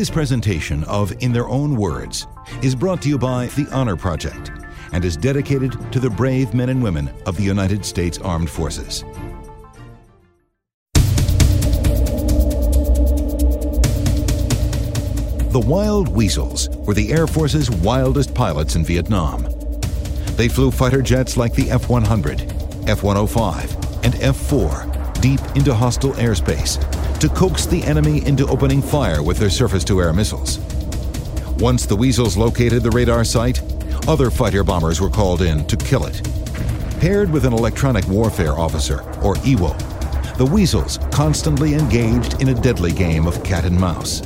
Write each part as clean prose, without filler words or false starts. This presentation of In Their Own Words is brought to you by The Honor Project and is dedicated to the brave men and women of the United States Armed Forces. The Wild Weasels were the Air Force's wildest pilots in Vietnam. They flew fighter jets like the F-100, F-105, and F-4 deep into hostile airspace to coax the enemy into opening fire with their surface-to-air missiles. Once the Weasels located the radar site, other fighter bombers were called in to kill it. Paired with an Electronic Warfare Officer, or EWO, the Weasels constantly engaged in a deadly game of cat and mouse.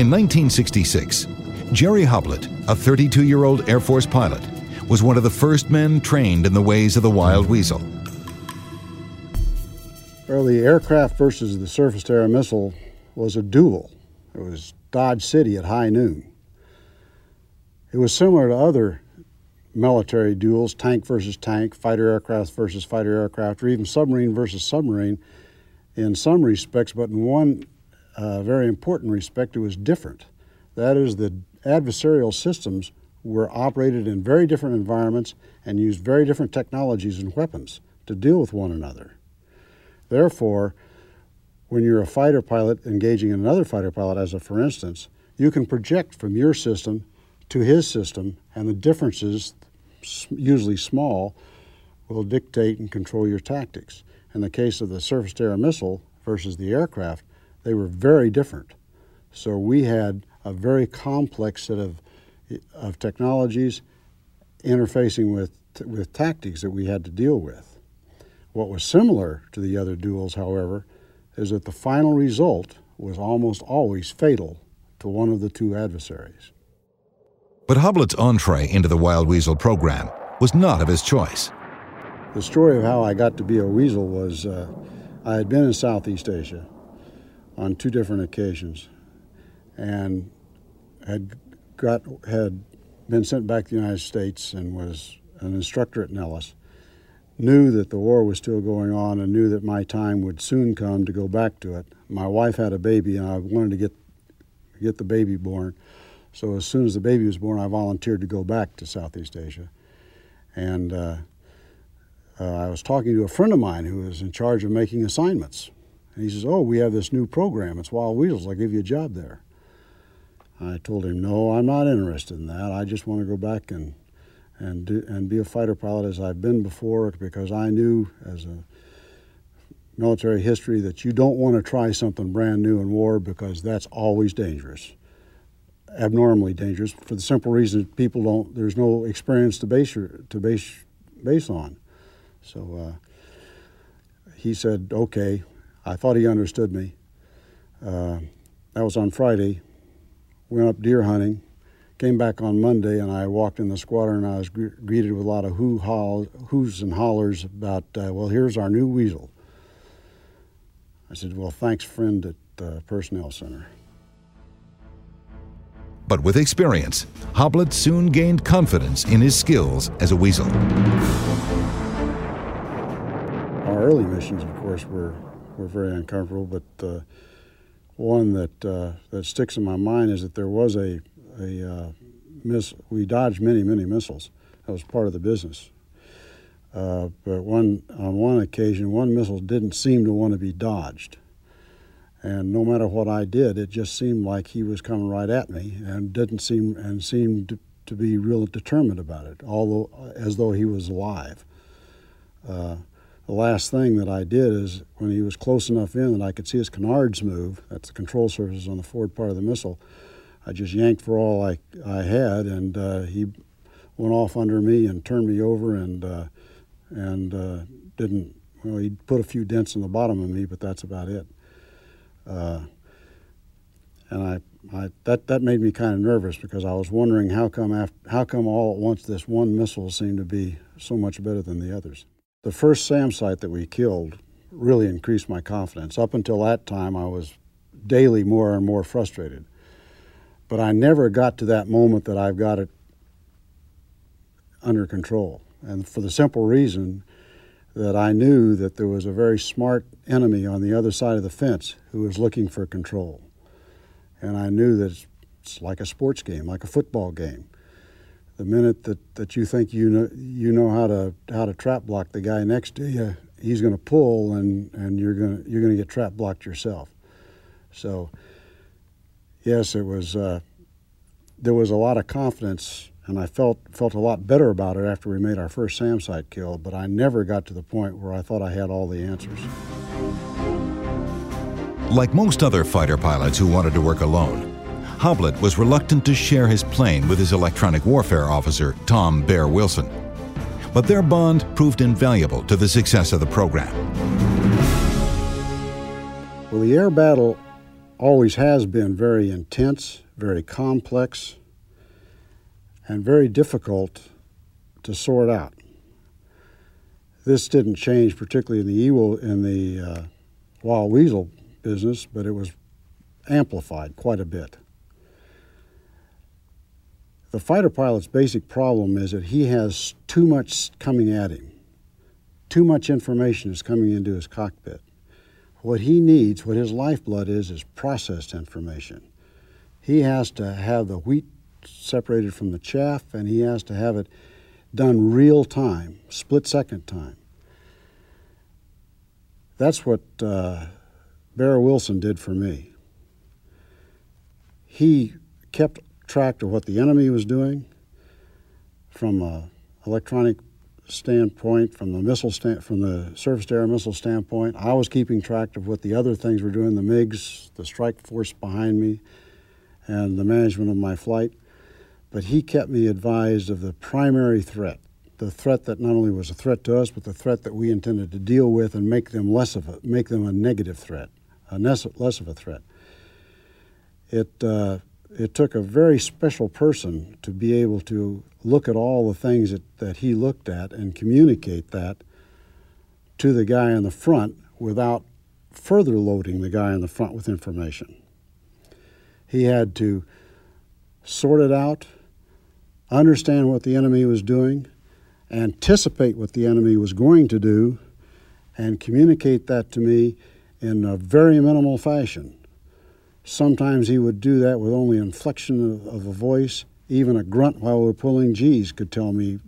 In 1966, Jerry Hoblit, a 32-year-old Air Force pilot, was one of the first men trained in the ways of the Wild Weasel. Well, the aircraft versus the surface-to-air missile was a duel. It was Dodge City at high noon. It was similar to other military duels, tank versus tank, fighter aircraft versus fighter aircraft, or even submarine versus submarine in some respects, but in one very important respect, it was different. That is, the adversarial systems were operated in very different environments and used very different technologies and weapons to deal with one another. Therefore, when you're a fighter pilot engaging another fighter pilot, as a for instance, you can project from your system to his system, and the differences, usually small, will dictate and control your tactics. In the case of the surface-to-air missile versus the aircraft, they were very different. So we had a very complex set of technologies interfacing with tactics that we had to deal with. What was similar to the other duels, however, is that the final result was almost always fatal to one of the two adversaries. But Hoblit's entree into the Wild Weasel program was not of his choice. The story of how I got to be a weasel was I had been in Southeast Asia on two different occasions and had been sent back to the United States and was an instructor at Nellis. Knew that the war was still going on and knew that my time would soon come to go back to it. My wife had a baby and I wanted to get the baby born. So as soon as the baby was born, I volunteered to go back to Southeast Asia. And I was talking to a friend of mine who was in charge of making assignments. And he says, "Oh, we have this new program. It's Wild Weasels. I'll give you a job there." I told him, "No, I'm not interested in that. I just want to go back and be a fighter pilot as I've been before, because I knew as a military history that you don't want to try something brand new in war because that's always dangerous, abnormally dangerous, for the simple reason that there's no experience to base on." So he said, "Okay." I thought he understood me. That was on Friday. Went up deer hunting. Came back on Monday, and I walked in the squadron, and I was greeted with a lot of whoos and hollers about, "Well, here's our new weasel." I said, "Well, thanks, friend, at the personnel center." But with experience, Hoblit soon gained confidence in his skills as a weasel. Our early missions, of course, were very uncomfortable, but one that sticks in my mind is that there was we dodged many, many missiles. That was part of the business. But on one occasion, one missile didn't seem to want to be dodged. And no matter what I did, it just seemed like he was coming right at me and seemed to be real determined about it, although as though he was alive. The last thing that I did is when he was close enough in that I could see his canards move, that's the control surfaces on the forward part of the missile, I just yanked for all I had, and he went off under me and turned me over, and didn't. Well, he put a few dents in the bottom of me, but that's about it. And that made me kind of nervous because I was wondering how come all at once this one missile seemed to be so much better than the others. The first SAM site that we killed really increased my confidence. Up until that time, I was daily more and more frustrated. But I never got to that moment that I've got it under control. And for the simple reason that I knew that there was a very smart enemy on the other side of the fence who was looking for control. And I knew that it's like a sports game, like a football game. The minute that you think you know how to trap block the guy next to you, he's going to pull, and you're going to get trap blocked yourself. So yes, it was there was a lot of confidence, and I felt a lot better about it after we made our first SAM site kill. But I never got to the point where I thought I had all the answers. Like most other fighter pilots who wanted to work alone, Hoblit was reluctant to share his plane with his electronic warfare officer, Tom Bear Wilson. But their bond proved invaluable to the success of the program. Well, the air battle always has been very intense, very complex, and very difficult to sort out. This didn't change, particularly in the EWO, in the Wild Weasel business, but it was amplified quite a bit. The fighter pilot's basic problem is that he has too much coming at him. Too much information is coming into his cockpit. What he needs, what his lifeblood is processed information. He has to have the wheat separated from the chaff, and he has to have it done real time, split-second time. That's what Bear Wilson did for me. He kept track of what the enemy was doing from an electronic standpoint, from the surface-to-air missile standpoint. I was keeping track of what the other things were doing, the MiGs, the strike force behind me, and the management of my flight. But he kept me advised of the primary threat, the threat that not only was a threat to us, but the threat that we intended to deal with and make them a negative threat, less of a threat. It took a very special person to be able to look at all the things that he looked at and communicate that to the guy in the front without further loading the guy in the front with information. He had to sort it out, understand what the enemy was doing, anticipate what the enemy was going to do, and communicate that to me in a very minimal fashion. Sometimes he would do that with only inflection of a voice. Even a grunt while we were pulling G's could tell me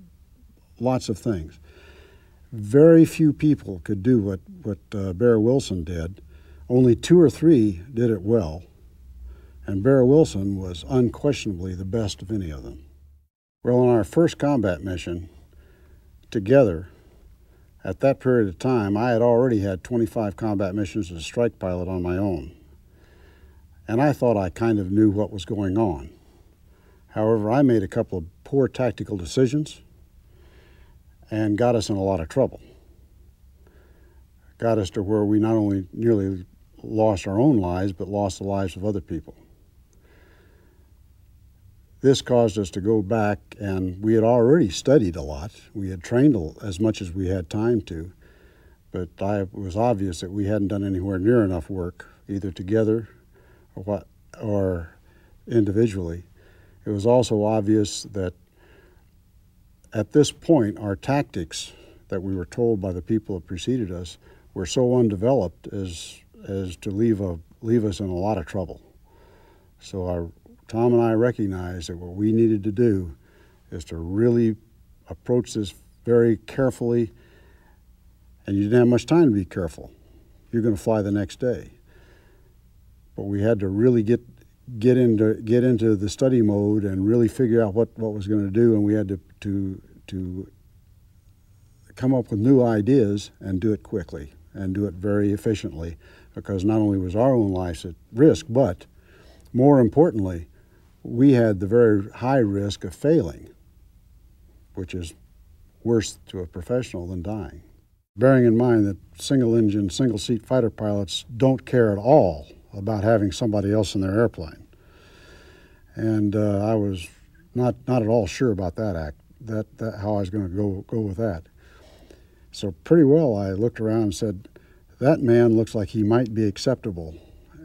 lots of things. Very few people could do what Bear Wilson did. Only 2 or 3 did it well, and Bear Wilson was unquestionably the best of any of them. Well, on our first combat mission together, at that period of time, I had already had 25 combat missions as a strike pilot on my own. And I thought I kind of knew what was going on. However, I made a couple of poor tactical decisions and got us in a lot of trouble. Got us to where we not only nearly lost our own lives, but lost the lives of other people. This caused us to go back, and we had already studied a lot. We had trained as much as we had time to, but it was obvious that we hadn't done anywhere near enough work, either together or individually. It was also obvious that at this point our tactics that we were told by the people that preceded us were so undeveloped as to leave us in a lot of trouble. So Tom and I recognized that what we needed to do is to really approach this very carefully, and you didn't have much time to be careful. You're going to fly the next day. But we had to really get into the study mode and really figure out what was going to do, and we had to come up with new ideas and do it quickly and do it very efficiently, because not only was our own lives at risk, but more importantly, we had the very high risk of failing, which is worse to a professional than dying. Bearing in mind that single-engine, single-seat fighter pilots don't care at all about having somebody else in their airplane, and I was not at all sure about how I was going to go with that. So pretty well, I looked around and said, "That man looks like he might be acceptable,"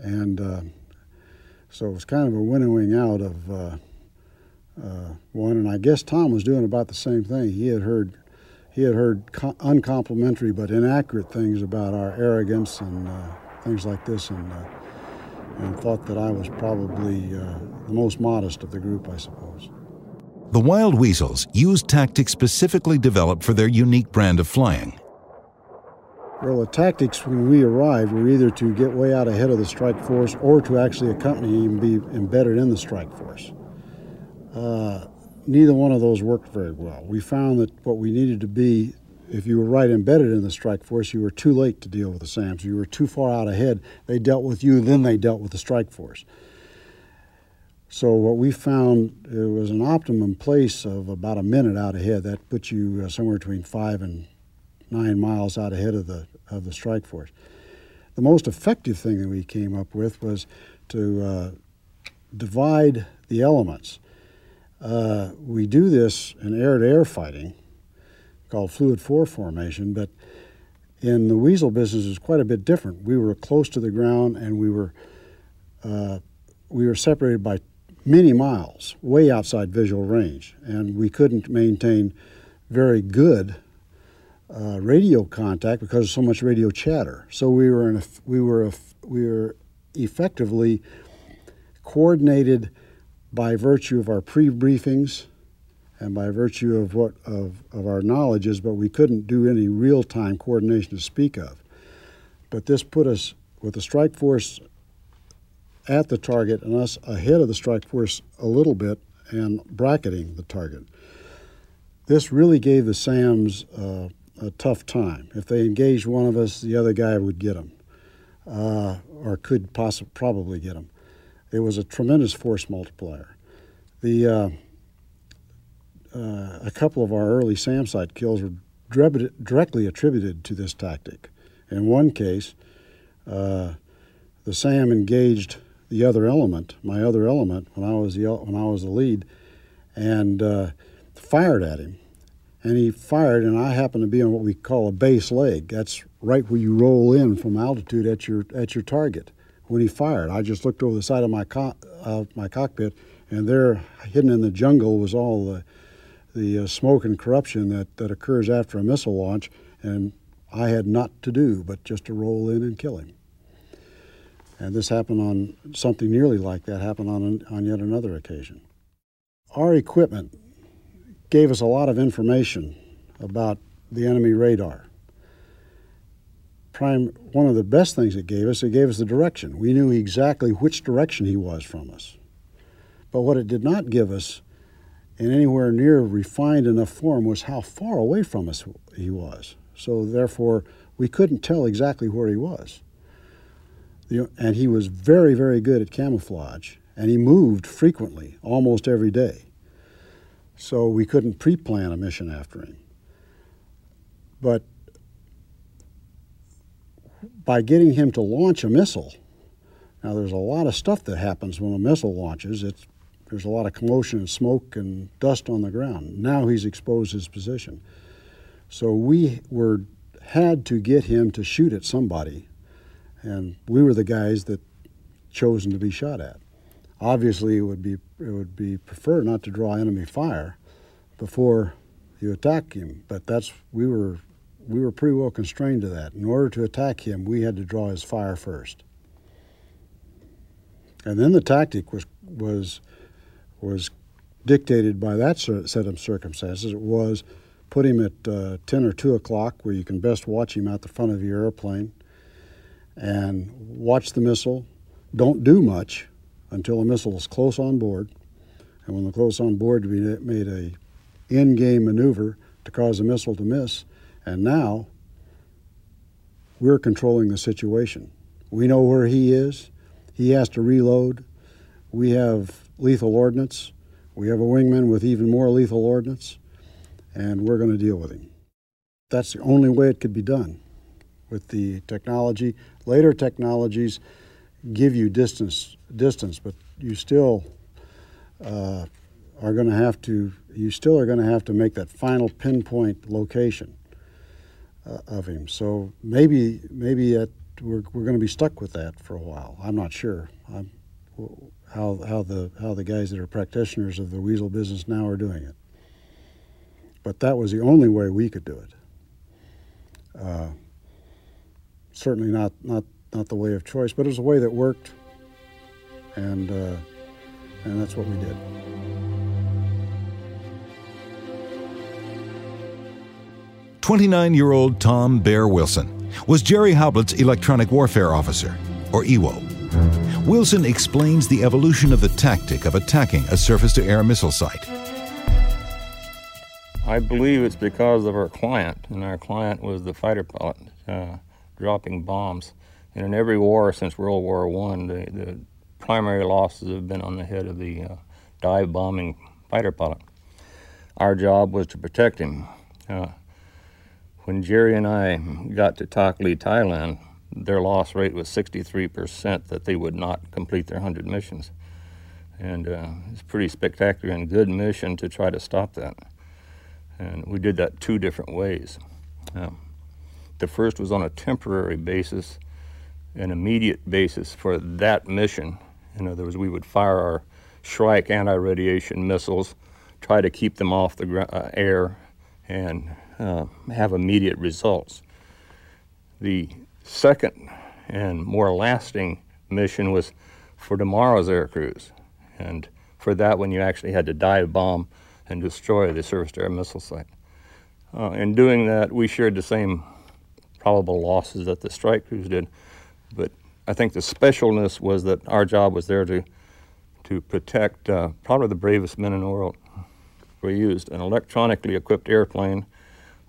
and so it was kind of a winnowing out of one. And I guess Tom was doing about the same thing. He had heard uncomplimentary but inaccurate things about our arrogance and things like this, and and thought that I was probably the most modest of the group, I suppose. The Wild Weasels used tactics specifically developed for their unique brand of flying. Well, the tactics when we arrived were either to get way out ahead of the strike force or to actually accompany and be embedded in the strike force. Neither one of those worked very well. We found that what we needed to be, if you were right embedded in the strike force, you were too late to deal with the SAMs. You were too far out ahead. They dealt with you, then they dealt with the strike force. So what we found, it was an optimum place of about a minute out ahead. That puts you somewhere between 5 and 9 miles out ahead of the strike force. The most effective thing that we came up with was to divide the elements. We do this in air-to-air fighting, called fluid four formation, but in the weasel business it's quite a bit different. We were close to the ground, and we were separated by many miles, way outside visual range, and we couldn't maintain very good radio contact because of so much radio chatter. So we were effectively coordinated by virtue of our pre-briefings and by virtue of our knowledges, but we couldn't do any real-time coordination to speak of. But this put us with the strike force at the target and us ahead of the strike force a little bit and bracketing the target. This really gave the SAMs a tough time. If they engaged one of us, the other guy would get them, or could probably get them. It was a tremendous force multiplier. A couple of our early SAM site kills were directly attributed to this tactic. In one case, the SAM engaged the other element, my other element, when I was the lead, and fired at him. And he fired, and I happened to be on what we call a base leg. That's right where you roll in from altitude at your target. When he fired, I just looked over the side of my cockpit, and there, hidden in the jungle, was all the smoke and corruption that occurs after a missile launch, and I had not to do but just to roll in and kill him. And this happened on something nearly like that happened on yet another occasion. Our equipment gave us a lot of information about the enemy radar. One of the best things it gave us the direction. We knew exactly which direction he was from us. But what it did not give us in anywhere near refined enough form was how far away from us he was. So therefore, we couldn't tell exactly where he was. And he was very, very good at camouflage, and he moved frequently, almost every day. So we couldn't pre-plan a mission after him. But by getting him to launch a missile, now there's a lot of stuff that happens when a missile launches. There's a lot of commotion and smoke and dust on the ground. Now he's exposed his position. So we had to get him to shoot at somebody, and we were the guys that chosen to be shot at. Obviously, it would be preferred not to draw enemy fire before you attack him, but we were pretty well constrained to that. In order to attack him, we had to draw his fire first. And then the tactic was dictated by that set of circumstances. It was put him at 10 or 2 o'clock where you can best watch him out the front of your airplane and watch the missile. Don't do much until the missile is close on board. And when they're close on board, we made an in-game maneuver to cause the missile to miss. And now, we're controlling the situation. We know where he is. He has to reload. We have lethal ordnance. We have a wingman with even more lethal ordnance. And we're going to deal with him. That's the only way it could be done with the technology. Later technologies give you distance, but you still are going to have to make that final pinpoint location of him. So maybe we're going to be stuck with that for a while. I'm not sure how the guys that are practitioners of the weasel business now are doing it. But that was the only way we could do it. Certainly not the way of choice, but it was a way that worked, and that's what we did. "29-year-old Tom Bear Wilson was Jerry Hoblit's Electronic Warfare Officer, or EWO. Wilson explains the evolution of the tactic of attacking a surface-to-air missile site. I believe it's because of our client, and our client was the fighter pilot dropping bombs. And in every war since World War I, the primary losses have been on the head of the dive-bombing fighter pilot. Our job was to protect him. When Jerry and I got to Takhli, Thailand, their loss rate was 63% that they would not complete their 100 missions. And it's a pretty spectacular and good mission to try to stop that. And we did that two different ways. The first was on a temporary basis, an immediate basis for that mission. In other words, we would fire our Shrike anti-radiation missiles, try to keep them off the air, and have immediate results. The second and more lasting mission was for tomorrow's air crews. And for that one, you actually had to dive bomb and destroy the surface-to-air missile site. In doing that, we shared the same probable losses that the strike crews did, but I think the specialness was that our job was there to protect probably the bravest men in the world. We used an electronically equipped airplane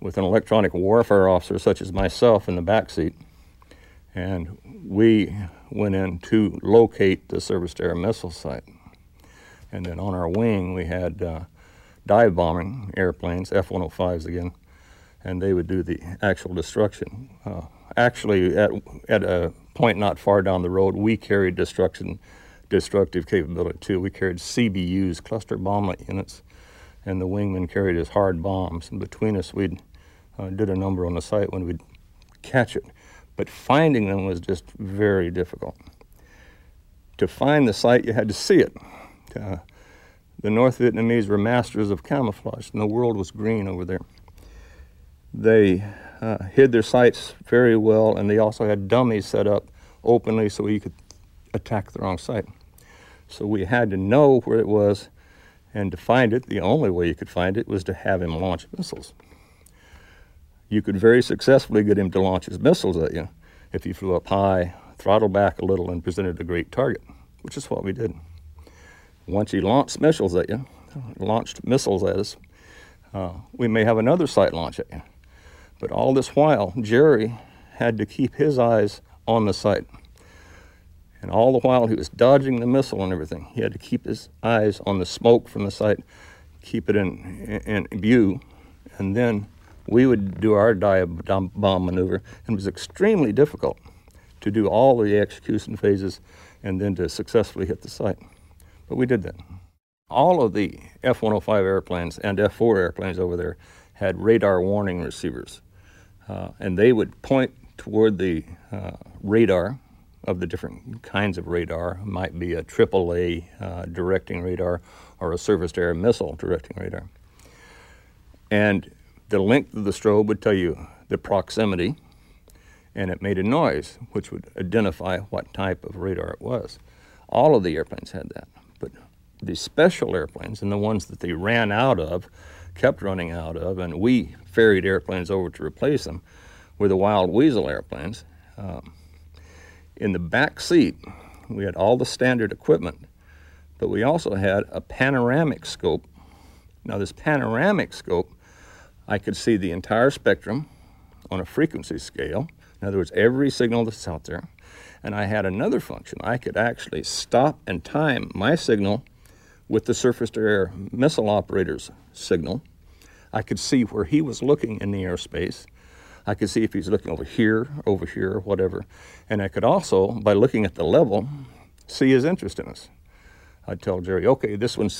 with an electronic warfare officer such as myself in the back seat, and we went in to locate the surface-to-air missile site. And then on our wing, we had dive bombing airplanes, F-105s again, and they would do the actual destruction. Actually, at a point not far down the road, we carried destructive capability too. We carried CBUs, cluster bomblet units, and the wingman carried his hard bombs. And between us, we did a number on the site when we'd catch it. But finding them was just very difficult. To find the site, you had to see it. The North Vietnamese were masters of camouflage, and the world was green over there. They hid their sights very well, and they also had dummies set up openly so you could attack the wrong site. So we had to know where it was, and to find it, the only way you could find it was to have him launch missiles. You could very successfully get him to launch his missiles at you if you flew up high, throttled back a little, and presented a great target, which is what we did. Once he launched missiles at us, we may have another sight launch at you. But all this while, Jerry had to keep his eyes on the sight. And all the while he was dodging the missile and everything, he had to keep his eyes on the smoke from the sight, keep it in view, and then we would do our dive bomb maneuver. And it was extremely difficult to do all the execution phases and then to successfully hit the sight. But we did that. All of the F-105 airplanes and F-4 airplanes over there had radar warning receivers. And they would point toward the radar of the different kinds of radar. It might be a AAA directing radar or a surface-to-air missile directing radar. And the length of the strobe would tell you the proximity, and it made a noise which would identify what type of radar it was. All of the airplanes had that. But the special airplanes and the ones that they ran out of, kept running out of, and we ferried airplanes over to replace them, were the Wild Weasel airplanes. In the back seat, we had all the standard equipment, but we also had a panoramic scope. Now this panoramic scope, I could see the entire spectrum on a frequency scale. In other words, every signal that's out there. And I had another function. I could actually stop and time my signal with the surface-to-air missile operator's signal. I could see where he was looking in the airspace. I could see if he's looking over here, whatever. And I could also, by looking at the level, see his interest in us. I'd tell Jerry, okay, this one,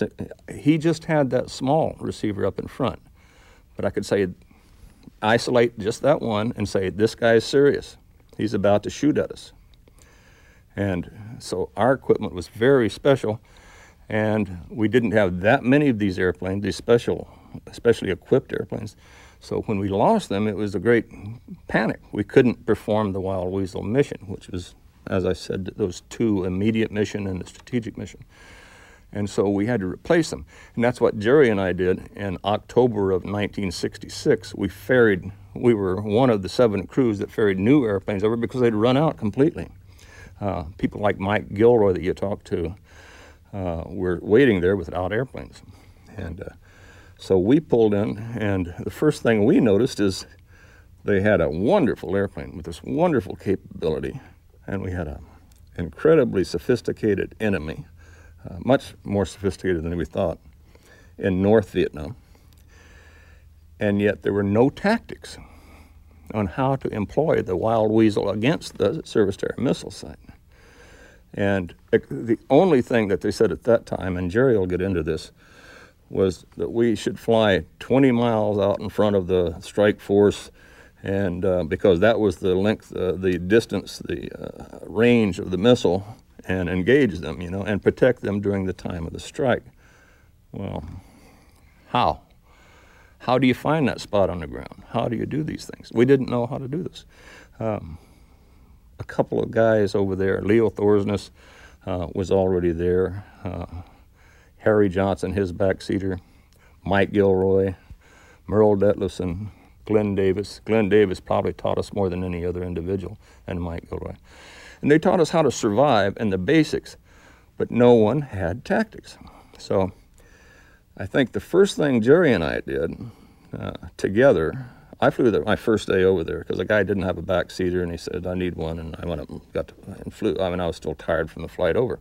he just had that small receiver up in front. But I could say, isolate just that one and say, this guy's serious. He's about to shoot at us. And so our equipment was very special, and we didn't have that many of these airplanes, these specially equipped airplanes. So when we lost them, it was a great panic. We couldn't perform the Wild Weasel mission, which was as I said, those two, immediate mission and the strategic mission. And so we had to replace them. And that's what Jerry and I did in October of 1966. We were one of the 7 crews that ferried new airplanes over because they'd run out completely. People like Mike Gilroy that you talked to were waiting there without airplanes. And so we pulled in, and the first thing we noticed is they had a wonderful airplane with this wonderful capability, and we had an incredibly sophisticated enemy, much more sophisticated than we thought, in North Vietnam. And yet there were no tactics on how to employ the Wild Weasel against the surface to air missile site. And the only thing that they said at that time, and Jerry will get into this, was that we should fly 20 miles out in front of the strike force, and because that was the length, the distance, the range of the missile, and engage them, you know, and protect them during the time of the strike. Well, how? How do you find that spot on the ground? How do you do these things? We didn't know how to do this. A couple of guys over there, Leo Thorsness was already there, Harry Johnson, his backseater, Mike Gilroy, Merle Detlefson, Glenn Davis. Glenn Davis probably taught us more than any other individual, and Mike Gilroy. And they taught us how to survive and the basics, but no one had tactics. So I think the first thing Jerry and I did together, I flew there my first day over there because the guy didn't have a backseater and he said, I need one, and I went up and got to, and flew. I mean, I was still tired from the flight over.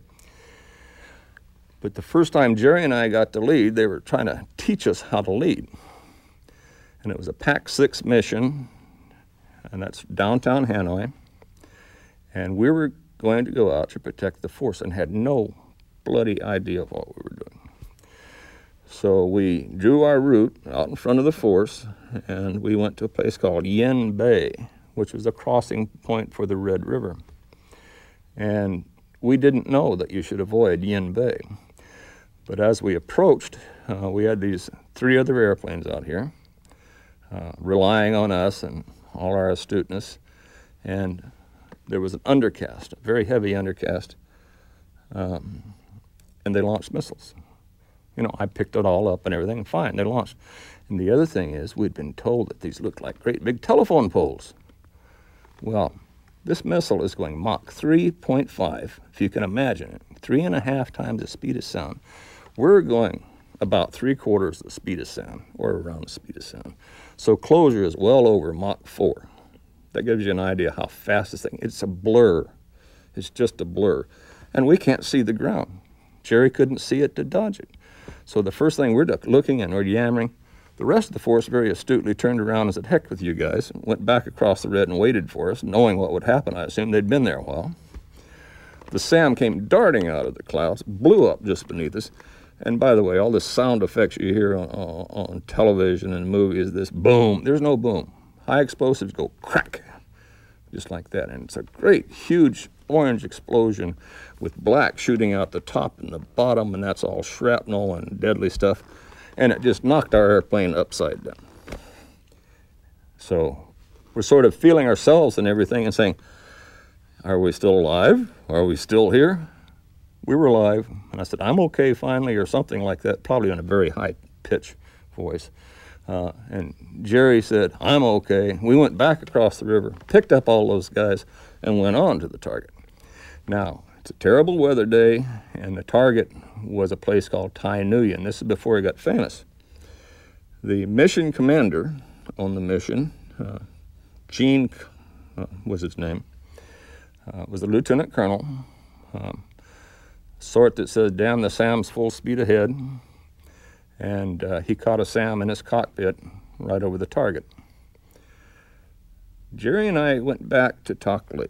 But the first time Jerry and I got to lead, they were trying to teach us how to lead. And it was a Pac-6 mission, and that's downtown Hanoi. And we were going to go out to protect the force and had no bloody idea of what we were doing. So we drew our route out in front of the force, and we went to a place called Yen Bay, which was the crossing point for the Red River. And we didn't know that you should avoid Yen Bay. But as we approached, we had these 3 other airplanes out here, relying on us and all our astuteness, and there was an undercast, a very heavy undercast, and they launched missiles. You know, I picked it all up and everything, and fine, they launched. And the other thing is, we'd been told that these looked like great big telephone poles. Well, this missile is going Mach 3.5, if you can imagine it, 3.5 times the speed of sound. We're going about 3/4 the speed of sound, or around the speed of sound. So closure is well over Mach 4. That gives you an idea how fast this thing, it's a blur. It's just a blur. And we can't see the ground. Jerry couldn't see it to dodge it. So the first thing we're looking and we're yammering. The rest of the force very astutely turned around and said, heck with you guys, and went back across the red and waited for us, knowing what would happen. I assume they'd been there a while. The SAM came darting out of the clouds, blew up just beneath us. And by the way, all the sound effects you hear on television and movies, this boom, there's no boom. High explosives go crack, just like that. And it's a great, huge orange explosion with black shooting out the top and the bottom, and that's all shrapnel and deadly stuff. And it just knocked our airplane upside down. So we're sort of feeling ourselves and everything and saying, are we still alive? Are we still here? We were alive. And I said, I'm okay finally, or something like that, probably in a very high-pitched voice. And Jerry said, I'm okay. We went back across the river, picked up all those guys, and went on to the target. Now, it's a terrible weather day, and the target was a place called Tai Nui, and this is before he got famous. The mission commander on the mission, Gene was his name, was a lieutenant colonel, sort that says, damn the SAM's full speed ahead. And he caught a SAM in his cockpit right over the target. Jerry and I went back to Takhli.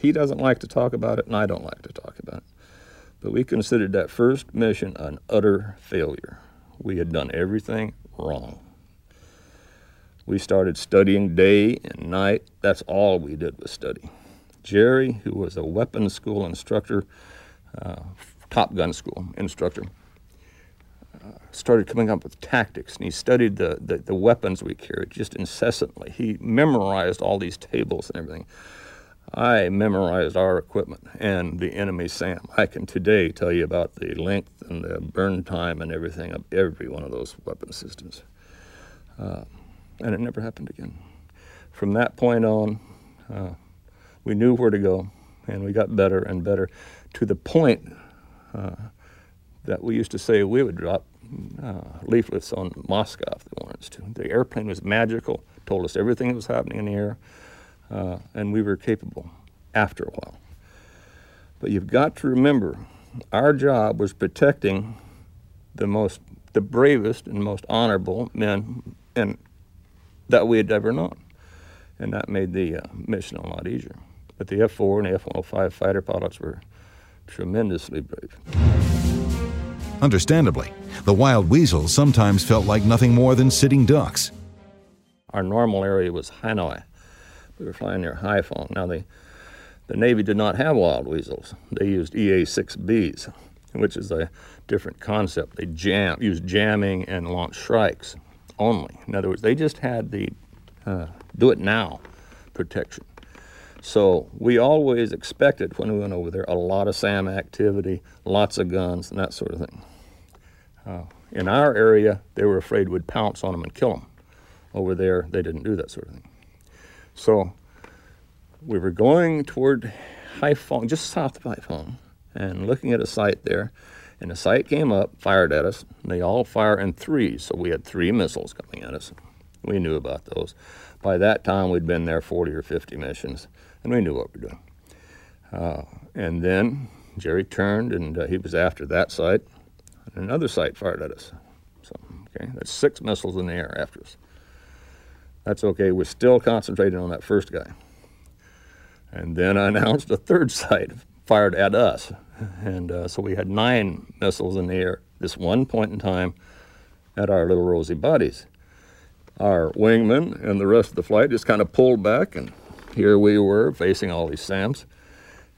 He doesn't like to talk about it, and I don't like to talk about it. But we considered that first mission an utter failure. We had done everything wrong. We started studying day and night. That's all we did was study. Jerry, who was a weapons school instructor, Top Gun school instructor, started coming up with tactics, and he studied the weapons we carried just incessantly. He memorized all these tables and everything. I memorized our equipment and the enemy SAM. I can today tell you about the length and the burn time and everything of every one of those weapon systems. And it never happened again. From that point on, we knew where to go, and we got better and better to the point that we used to say we would drop leaflets on Moscow if they wanted us to. The airplane was magical, told us everything that was happening in the air, and we were capable after a while. But you've got to remember, our job was protecting the bravest and most honorable men and that we had ever known. And that made the mission a lot easier. But the F-4 and the F-105 fighter pilots were tremendously brave. Understandably, the Wild Weasels sometimes felt like nothing more than sitting ducks. Our normal area was Hanoi. We were flying near Haiphong. Now, the Navy did not have Wild Weasels. They used EA-6Bs, which is a different concept. They used jamming and launched Shrikes only. In other words, they just had the do-it-now protection. So we always expected, when we went over there, a lot of SAM activity, lots of guns, and that sort of thing. In our area, they were afraid we'd pounce on them and kill them. Over there, they didn't do that sort of thing. So we were going toward Haiphong, just south of Haiphong, and looking at a site there. And the site came up, fired at us, and they all fire in threes. So we had three missiles coming at us. We knew about those. By that time, we'd been there 40 or 50 missions, and we knew what we were doing. And then Jerry turned, and he was after that site, and another site fired at us. So, okay, that's six missiles in the air after us. That's okay, we're still concentrating on that first guy. And then I announced a third site fired at us. And so we had nine missiles in the air this one point in time at our little rosy bodies. Our wingman and the rest of the flight just kind of pulled back, and here we were facing all these SAMs.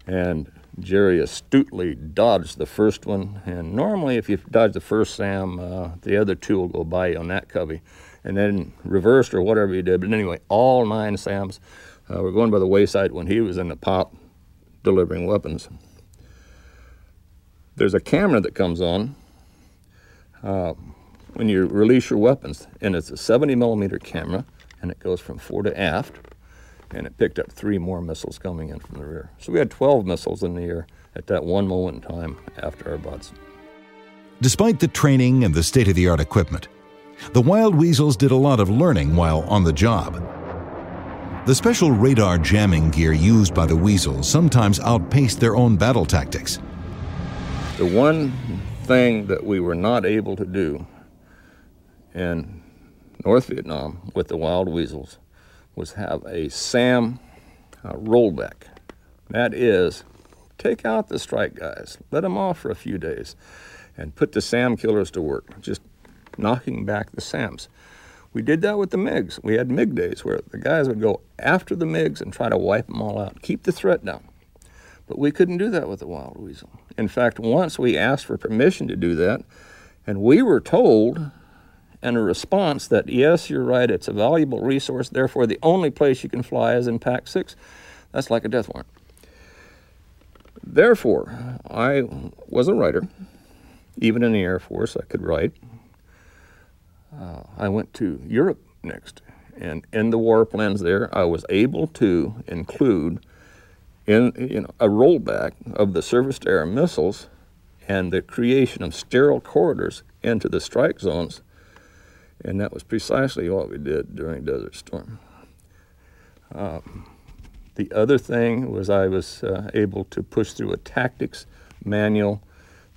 And Jerry astutely dodged the first one. And normally, if you dodge the first SAM, the other two will go by you on that covey. And then reversed or whatever you did. But anyway, all nine SAMs were going by the wayside when he was in the pop delivering weapons. There's a camera that comes on when you release your weapons, and it's a 70mm camera, and it goes from fore to aft, and it picked up three more missiles coming in from the rear. So we had 12 missiles in the air at that one moment in time after our butts. Despite the training and the state-of-the-art equipment, the Wild Weasels did a lot of learning while on the job. The special radar jamming gear used by the Weasels sometimes outpaced their own battle tactics. The one thing that we were not able to do in North Vietnam with the Wild Weasels was have a SAM rollback. That is, take out the strike guys, let them off for a few days, and put the SAM killers to work. Just knocking back the SAMs. We did that with the MiGs. We had MiG days where the guys would go after the MiGs and try to wipe them all out, keep the threat down. But we couldn't do that with the Wild Weasel. In fact, once we asked for permission to do that, and we were told in a response that, yes, you're right, it's a valuable resource, therefore the only place you can fly is in Pac-6. That's like a death warrant. Therefore, I was a writer. Even in the Air Force, I could write. I went to Europe next, and in the war plans there, I was able to include a rollback of the surface-to-air missiles and the creation of sterile corridors into the strike zones, and that was precisely what we did during Desert Storm. The other thing was I was able to push through a tactics manual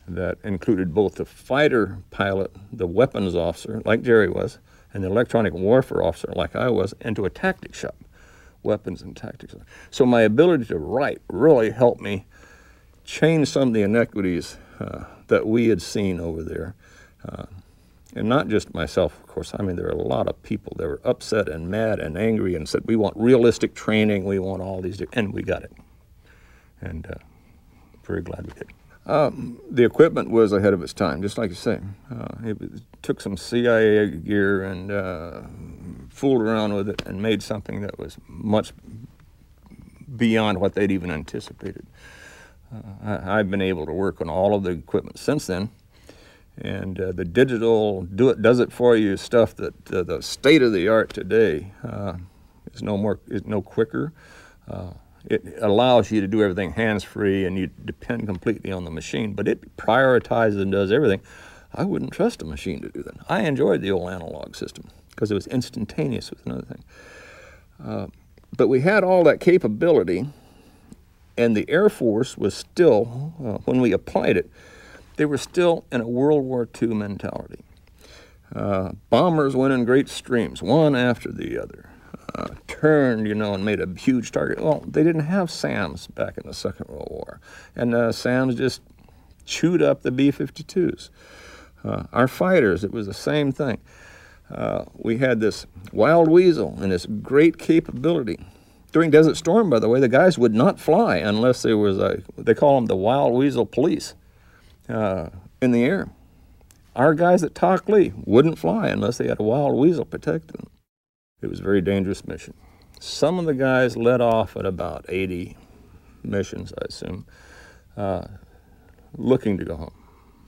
that included both the fighter pilot, the weapons officer, like Jerry was, and the electronic warfare officer, like I was, into a tactics shop, weapons and tactics. So my ability to write really helped me change some of the inequities that we had seen over there. And not just myself, of course. I mean, there were a lot of people that were upset and mad and angry and said, we want realistic training, we want all these, and we got it. And very glad we did. The equipment was ahead of its time, just like you say. It took some CIA gear and fooled around with it and made something that was much beyond what they'd even anticipated. I've been able to work on all of the equipment since then, and the digital do-it-does-it-for-you stuff that the state-of-the-art today is no quicker. It allows you to do everything hands-free, and you depend completely on the machine, but it prioritizes and does everything. I wouldn't trust a machine to do that. I enjoyed the old analog system because it was instantaneous with another thing. But we had all that capability, and the Air Force was still, when we applied it, they were still in a World War II mentality. Bombers went in great streams, one after the other. Turned, you know, and made a huge target. Well, they didn't have SAMs back in the Second World War, and SAMs just chewed up the B-52s. Our fighters, it was the same thing. We had this Wild Weasel and this great capability. During Desert Storm, by the way, the guys would not fly unless there was a, they call them the Wild Weasel police in the air. Our guys at Takhli wouldn't fly unless they had a Wild Weasel protecting them. It was a very dangerous mission. Some of the guys let off at about 80 missions, I assume, looking to go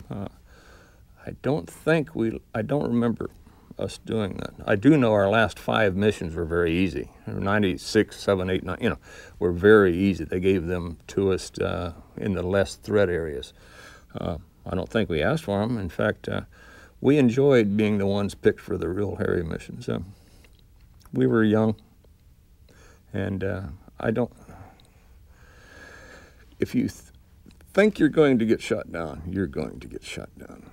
home. I don't remember us doing that. I do know our last 5 missions were very easy. 96, 7, 8, 9, were very easy. They gave them to us in the less threat areas. I don't think we asked for them. In fact, we enjoyed being the ones picked for the real hairy missions. We were young, and if you think you're going to get shot down, you're going to get shot down.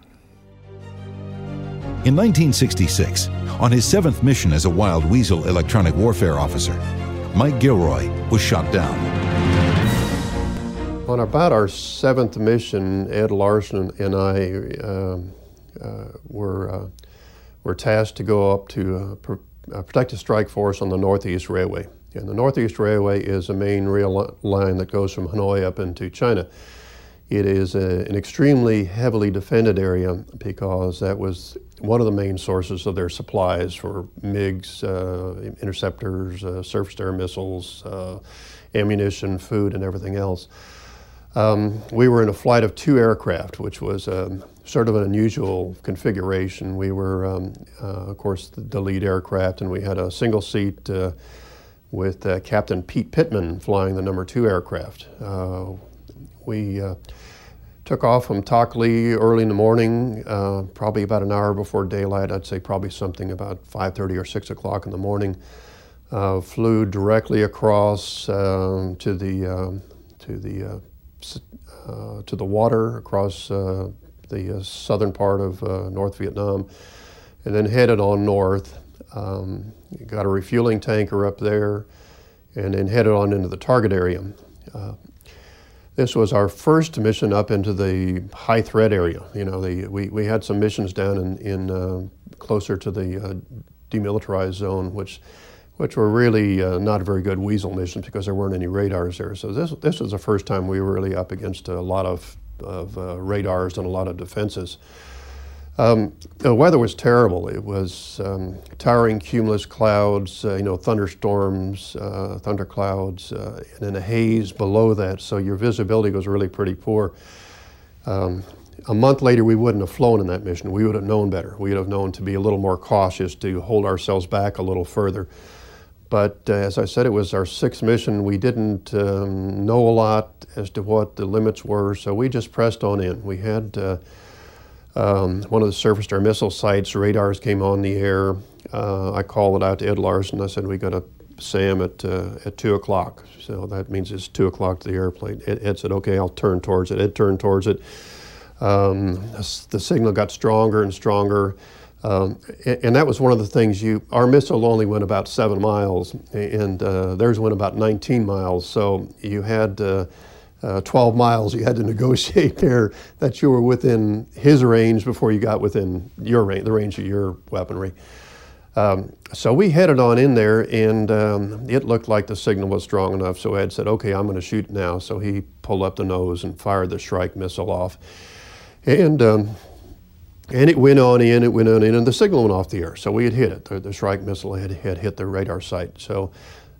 In 1966, on his 7th mission as a Wild Weasel electronic warfare officer, Mike Gilroy was shot down. On about our 7th mission, Ed Larson and I were tasked to go up to a protective strike force on the Northeast Railway. And the Northeast Railway is a main rail line that goes from Hanoi up into China. It is an extremely heavily defended area because that was one of the main sources of their supplies for MiGs, interceptors, surface-to-air missiles, ammunition, food, and everything else. We were in a flight of 2 aircraft, which was sort of an unusual configuration. We were, of course, the lead aircraft, and we had a single seat with Captain Pete Pittman flying the number 2 aircraft. We took off from Takhli early in the morning, probably about an hour before daylight. I'd say probably something about 5:30 or 6 o'clock in the morning. Flew directly across to the water across the southern part of North Vietnam, and then headed on north. Got a refueling tanker up there, and then headed on into the target area. This was our first mission up into the high threat area. You know, we had some missions down in closer to the demilitarized zone, which were really not very good weasel missions because there weren't any radars there. So this was the first time we were really up against a lot of radars and a lot of defenses. The weather was terrible. It was towering cumulus clouds, thunderstorms, thunderclouds, and then a haze below that. So your visibility was really pretty poor. A month later, we wouldn't have flown in that mission. We would have known better. We would have known to be a little more cautious, to hold ourselves back a little further. But as I said, it was our 6th mission. We didn't know a lot as to what the limits were, so we just pressed on in. We had one of the surface-to-air missile sites, radars came on the air. I called it out to Ed Larson. I said, we got a SAM at 2 o'clock. So that means it's 2 o'clock to the airplane. Ed said, okay, I'll turn towards it. Ed turned towards it. The signal got stronger and stronger. And that was one of the things our missile only went about 7 miles, and theirs went about 19 miles. So you had 12 miles you had to negotiate there, that you were within his range before you got within your range, the range of your weaponry. So we headed on in there, and it looked like the signal was strong enough. So Ed said, okay, I'm going to shoot now. So he pulled up the nose and fired the Shrike missile off. And it went on in, and the signal went off the air. So we had hit it. The Shrike missile had hit the radar site. So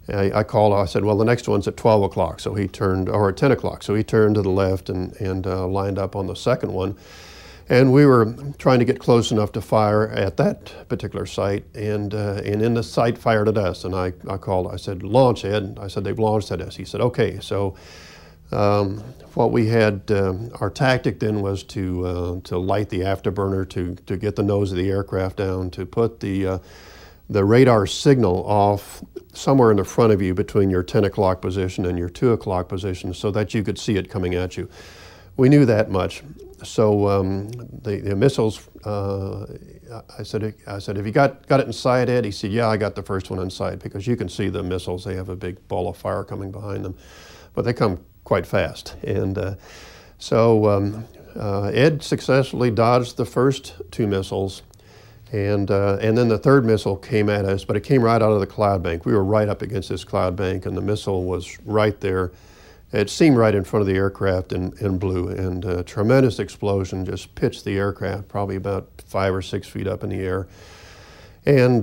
I called, I said, well, the next one's at 12 o'clock, so he turned, or at 10 o'clock, so he turned to the left and lined up on the second one. And we were trying to get close enough to fire at that particular site, and in the sight fired at us. And I called, I said, launch, Ed. I said, they've launched at us. He said, okay. So what we had, our tactic then was to light the afterburner, to get the nose of the aircraft down, to put the radar signal off somewhere in the front of you between your 10 o'clock position and your 2 o'clock position so that you could see it coming at you. We knew that much. So the missiles, I said, have you got it in sight, Ed? He said, yeah, I got the first one in sight, because you can see the missiles. They have a big ball of fire coming behind them, but they come quite fast. And Ed successfully dodged the first two missiles, and then the third missile came at us, but it came right out of the cloud bank. We were right up against this cloud bank, and the missile was right there. It seemed right in front of the aircraft and blew, and a tremendous explosion just pitched the aircraft probably about 5 or 6 feet up in the air. And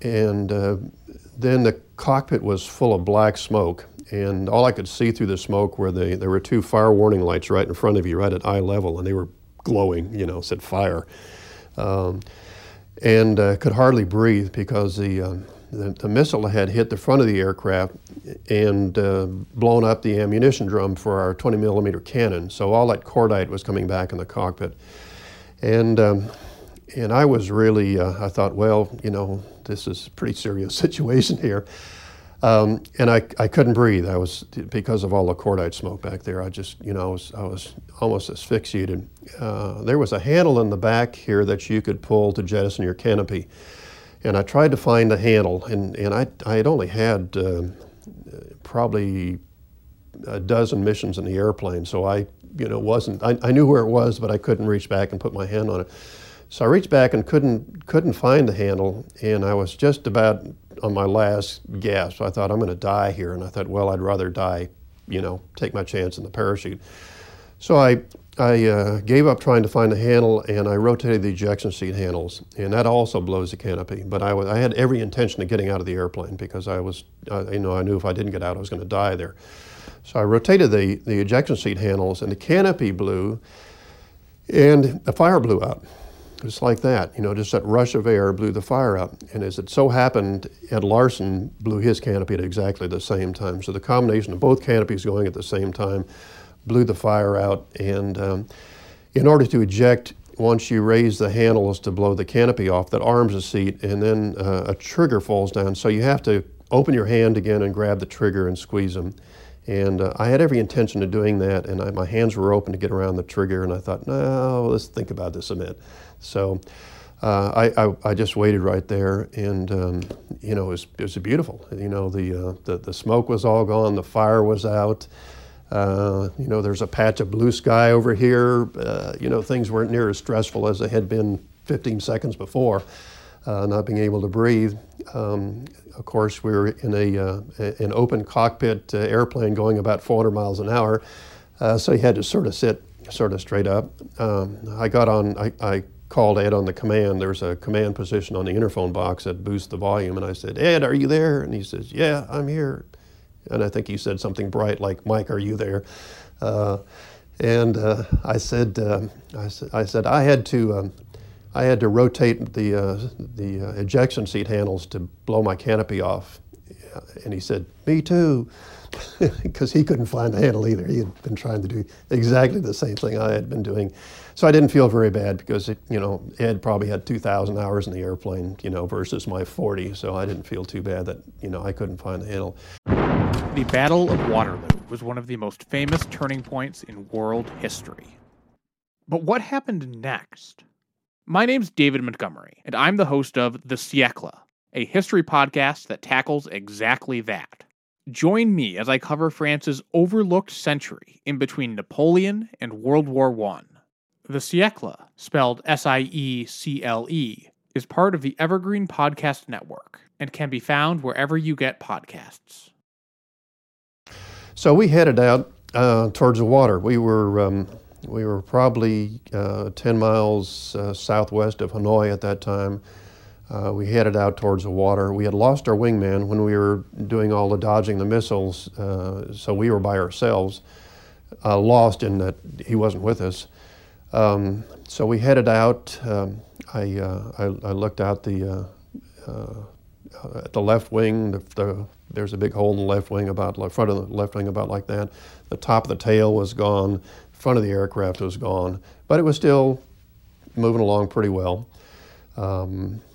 then the cockpit was full of black smoke, and all I could see through the smoke were there were two fire warning lights right in front of you, right at eye level, and they were glowing, you know, said fire. Could hardly breathe because the missile had hit the front of the aircraft and blown up the ammunition drum for our 20mm cannon. So all that cordite was coming back in the cockpit. And I was really, I thought, well, you know, this is a pretty serious situation here. And I couldn't breathe. I was, because of all the cordite smoke back there, I just, you know, I was almost asphyxiated. There was a handle in the back here that you could pull to jettison your canopy. And I tried to find the handle, and I had only had probably a dozen missions in the airplane, so I, you know, wasn't, I knew where it was, but I couldn't reach back and put my hand on it. So I reached back and couldn't find the handle, and I was just about on my last gasp. I thought, I'm going to die here, and I thought, well, I'd rather die, you know, take my chance in the parachute. So I gave up trying to find the handle, and I rotated the ejection seat handles, and that also blows the canopy. But I had every intention of getting out of the airplane, because I knew if I didn't get out, I was going to die there. So I rotated the ejection seat handles, and the canopy blew, and the fire blew out. It's like that, you know, just that rush of air blew the fire out. And as it so happened, Ed Larson blew his canopy at exactly the same time. So the combination of both canopies going at the same time blew the fire out, and in order to eject, once you raise the handles to blow the canopy off, that arms the seat, and then a trigger falls down, so you have to open your hand again and grab the trigger and squeeze them. And I had every intention of doing that, and my hands were open to get around the trigger, and I thought, no, let's think about this a minute. So I just waited right there, and you know, it was beautiful. You know, the smoke was all gone, the fire was out. You know, there's a patch of blue sky over here. You know, things weren't near as stressful as they had been 15 seconds before, not being able to breathe. Of course, we were in an open cockpit airplane going about 400 miles an hour, so you had to sort of sit sort of straight up. I called Ed on the command. There was a command position on the interphone box that boosts the volume, and I said, Ed, are you there? And he says, yeah, I'm here. And I think he said something bright like, Mike, are you there? I said I had to rotate the ejection seat handles to blow my canopy off. And he said, me too, because he couldn't find the handle either. He had been trying to do exactly the same thing I had been doing. So I didn't feel very bad, because, you know, Ed probably had 2,000 hours in the airplane, you know, versus my 40. So I didn't feel too bad that, you know, I couldn't find the handle. The Battle of Waterloo was one of the most famous turning points in world history. But what happened next? My name's David Montgomery, and I'm the host of The Siecla, a history podcast that tackles exactly that. Join me as I cover France's overlooked century in between Napoleon and World War I. The Siecla, spelled S-I-E-C-L-E, is part of the Evergreen Podcast Network and can be found wherever you get podcasts. So we headed out towards the water. We were probably 10 miles southwest of Hanoi at that time. We headed out towards the water. We had lost our wingman when we were doing all the dodging the missiles, so we were by ourselves, lost in that he wasn't with us. So we headed out. I looked out at the left wing. There's a big hole in the left wing, front of the left wing about like that. The top of the tail was gone. Front of the aircraft was gone, but it was still moving along pretty well.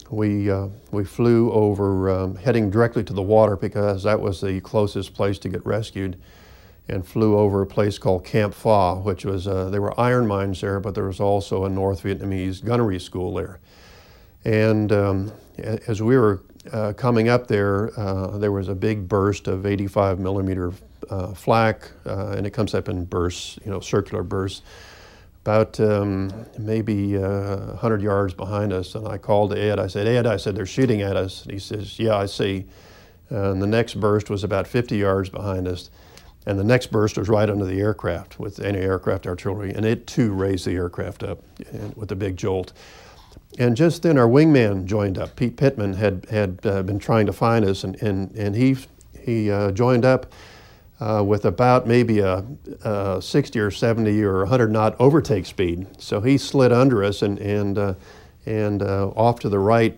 We flew over, heading directly to the water because that was the closest place to get rescued, and flew over a place called Camp Pha, which was, there were iron mines there, but there was also a North Vietnamese gunnery school there. And as we were coming up there, there was a big burst of 85 millimeter flak, and it comes up in bursts, circular bursts, about maybe 100 yards behind us. And I called to Ed. I said, "Ed," I said, "they're shooting at us." And he says, "Yeah, I see." And the next burst was about 50 yards behind us. And the next burst was right under the aircraft with anti-aircraft artillery. And it too raised the aircraft up with a big jolt. And just then our wingman joined up. Pete Pittman had been trying to find us, and he joined up with about maybe a 60 or 70 or 100 knot overtake speed. So he slid under us and off to the right,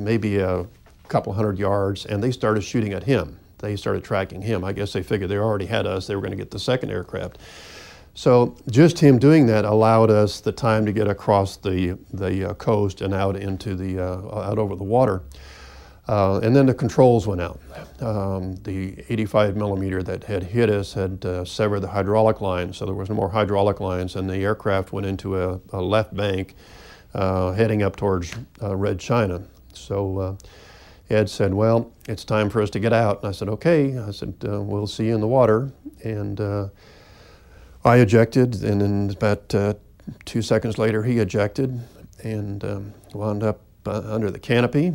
maybe a couple hundred yards, and they started shooting at him. They started tracking him. I guess they figured they already had us. They were going to get the second aircraft. So just him doing that allowed us the time to get across the coast and out into the out over the water, and then the controls went out. The 85 millimeter that had hit us had severed the hydraulic lines, so there was no more hydraulic lines, and the aircraft went into a left bank, heading up towards Red China. So Ed said, "Well, it's time for us to get out," and I said, "Okay." I said, "We'll see you in the water," and I ejected, and then about 2 seconds later, he ejected and wound up under the canopy.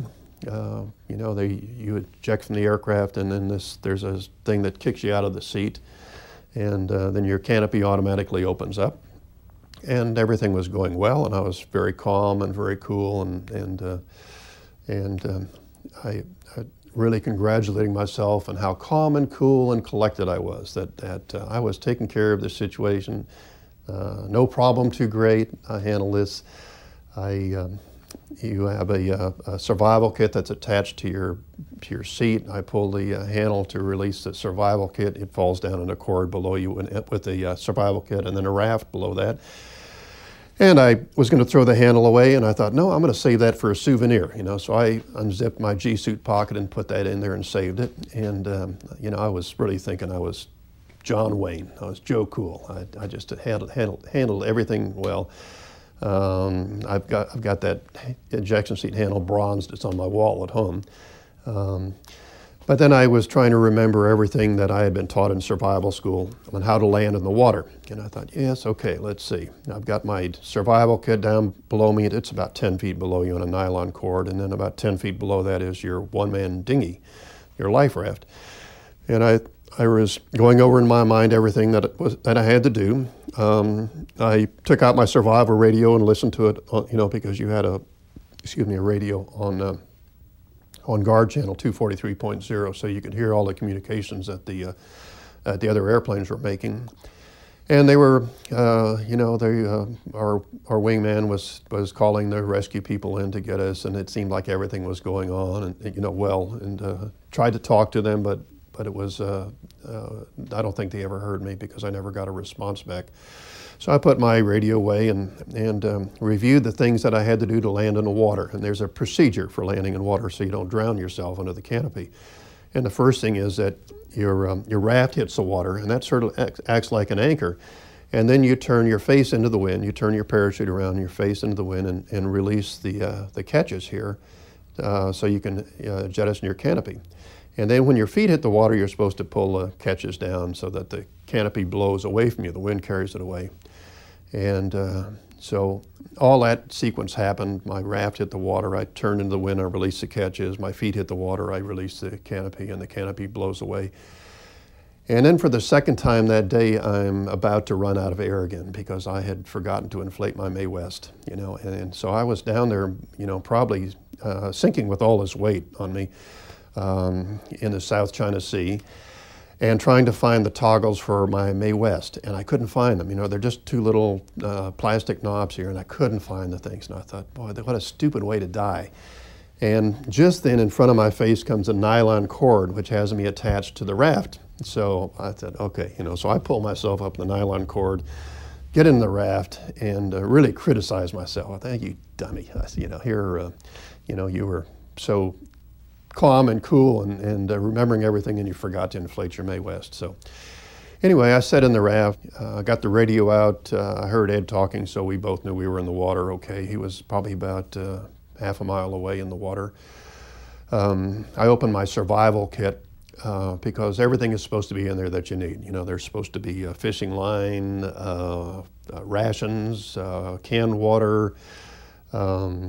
You eject from the aircraft, and then there's a thing that kicks you out of the seat, and then your canopy automatically opens up. And everything was going well, and I was very calm and very cool, and I really congratulating myself on how calm and cool and collected I was, that I was taking care of the situation. No problem too great, I handle this. You have a survival kit that's attached to your seat. I pull the handle to release the survival kit. It falls down in a cord below you with the survival kit, and then a raft below that. And I was going to throw the handle away, and I thought, no, I'm going to save that for a souvenir, So I unzipped my G-suit pocket and put that in there and saved it. And, I was really thinking I was John Wayne. I was Joe Cool. I just handled everything well. I've got that ejection seat handle bronzed. It's on my wall at home. But then I was trying to remember everything that I had been taught in survival school on how to land in the water. And I thought, yes, okay, let's see. I've got my survival kit down below me. It's about 10 feet below you on a nylon cord. And then about 10 feet below that is your one-man dinghy, your life raft. And I was going over in my mind everything that I had to do. I took out my survival radio and listened to it, because you had a radio on guard channel 243.0, so you could hear all the communications that the other airplanes were making. And they were, our wingman was calling the rescue people in to get us, and it seemed like everything was going on, and well, and tried to talk to them, but it was, I don't think they ever heard me because I never got a response back. So I put my radio away and reviewed the things that I had to do to land in the water. And there's a procedure for landing in water so you don't drown yourself under the canopy. And the first thing is that your raft hits the water, and that sort of acts like an anchor. And then you turn your face into the wind, you turn your parachute around, your face into the wind, and release the catches here so you can jettison your canopy. And then when your feet hit the water, you're supposed to pull the catches down so that the canopy blows away from you. The wind carries it away. And so all that sequence happened. My raft hit the water. I turned into the wind. I released the catches. My feet hit the water. I released the canopy, and the canopy blows away. And then for the second time that day, I'm about to run out of air again because I had forgotten to inflate my Mae West, And so I was down there, probably sinking with all his weight on me in the South China Sea, and trying to find the toggles for my Mae West, and I couldn't find them. You know, they're just two little plastic knobs here, and I couldn't find the things. And I thought, boy, what a stupid way to die. And just then, in front of my face comes a nylon cord, which has me attached to the raft. So I said, okay, you know, so I pull myself up the nylon cord, get in the raft, and really criticize myself. I think, you dummy, you know, here, you know, you were so calm and cool and remembering everything, and you forgot to inflate your Mae West. So anyway, I sat in the raft, got the radio out, I heard Ed talking, so we both knew we were in the water okay. He was probably about half a mile away in the water. I opened my survival kit, because everything is supposed to be in there that you need. You know, there's supposed to be a fishing line, rations, canned water,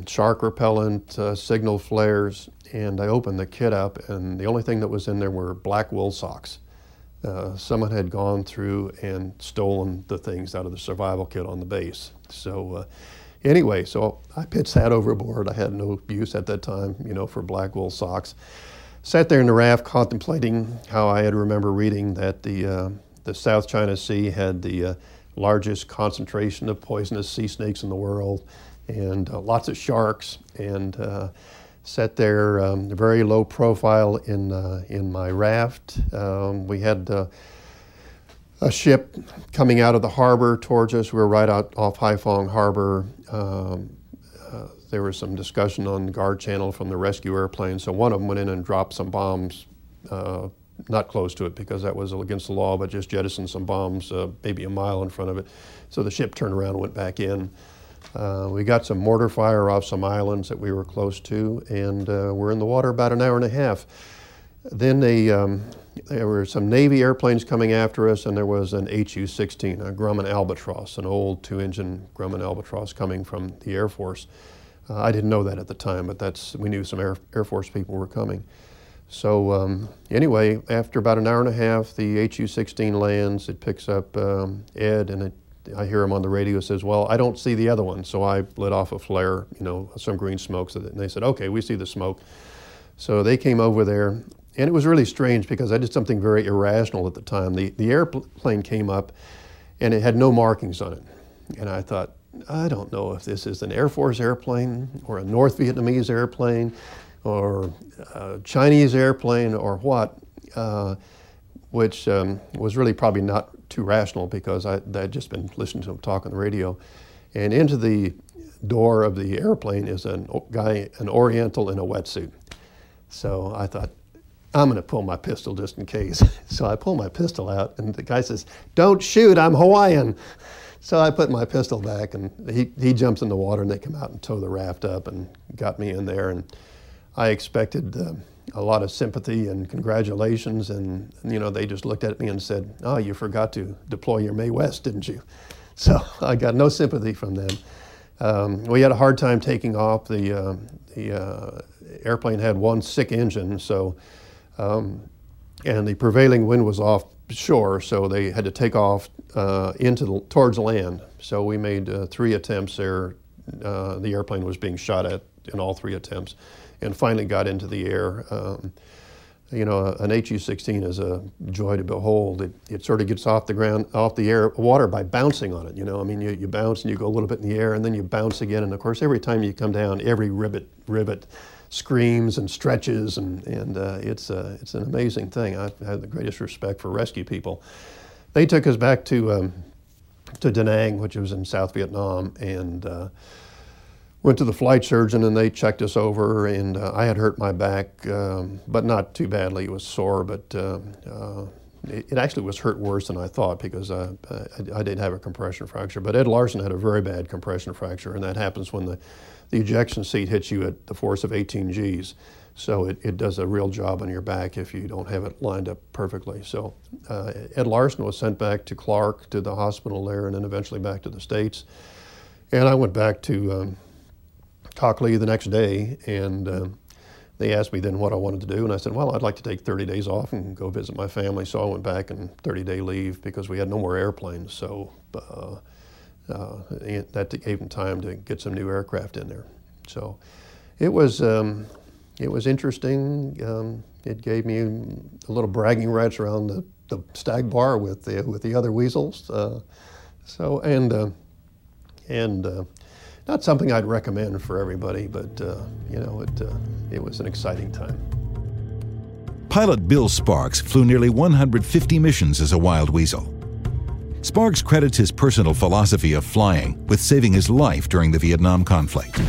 shark repellent, signal flares. And I opened the kit up, and the only thing that was in there were black wool socks. Someone had gone through and stolen the things out of the survival kit on the base. So anyway, so I pitched that overboard. I had no use at that time, you know, for black wool socks. Sat there in the raft contemplating how I had remember reading that the South China Sea had the largest concentration of poisonous sea snakes in the world, and lots of sharks, and sat there very low profile in my raft. We had a ship coming out of the harbor towards us. We were right out off Haiphong Harbor. There was some discussion on the guard channel from the rescue airplane, so one of them went in and dropped some bombs, not close to it because that was against the law, but just jettisoned some bombs maybe a mile in front of it. So the ship turned around and went back in. We got some mortar fire off some islands that we were close to, and we're in the water about an hour and a half. Then there were some Navy airplanes coming after us, and there was an HU-16, a Grumman Albatross, an old two-engine Grumman Albatross coming from the Air Force. I didn't know that at the time, but that's, we knew some Air Force people were coming. So anyway, after about an hour and a half, the HU-16 lands. It picks up Ed, and I hear him on the radio says, well, I don't see the other one. So I lit off a flare, you know, some green smoke. So that, and they said, okay, we see the smoke. So they came over there, and it was really strange because I did something very irrational at the time. The airplane came up, and it had no markings on it. And I thought, I don't know if this is an Air Force airplane or a North Vietnamese airplane or a Chinese airplane or what, which was really probably not too rational because I'd just been listening to him talk on the radio. And into the door of the airplane is an Oriental in a wetsuit. So I thought, I'm going to pull my pistol just in case. So I pull my pistol out, and the guy says, don't shoot, I'm Hawaiian. So I put my pistol back, and he jumps in the water, and they come out and tow the raft up and got me in there. And I expected a lot of sympathy and congratulations, and you know, they just looked at me and said, oh, you forgot to deploy your Mae West, didn't you? So I got no sympathy from them. We had a hard time taking off. The airplane had one sick engine, so and the prevailing wind was off shore, so they had to take off towards land. So we made three attempts there. The airplane was being shot at in all three attempts, and finally got into the air. You know, an HU-16 is a joy to behold. It sort of gets off the ground, off the air, water by bouncing on it. You know, I mean, you bounce and you go a little bit in the air, and then you bounce again. And of course, every time you come down, every rivet screams and stretches, and it's an amazing thing. I have the greatest respect for rescue people. They took us back to Da Nang, which was in South Vietnam, and went to the flight surgeon, and they checked us over, and I had hurt my back, but not too badly. It was sore, but it actually was hurt worse than I thought because I did have a compression fracture. But Ed Larson had a very bad compression fracture, and that happens when the ejection seat hits you at the force of 18 Gs. So it does a real job on your back if you don't have it lined up perfectly. So Ed Larson was sent back to Clark, to the hospital there, and then eventually back to the States. And I went back to Takhli the next day, and they asked me then what I wanted to do, and I said, well, I'd like to take 30 days off and go visit my family. So I went back and 30-day leave because we had no more airplanes, so that gave them time to get some new aircraft in there. So It was interesting. It gave me a little bragging rights around the stag bar with the other weasels. Not something I'd recommend for everybody, but you know, it was an exciting time. Pilot Bill Sparks flew nearly 150 missions as a Wild Weasel. Sparks credits his personal philosophy of flying with saving his life during the Vietnam conflict.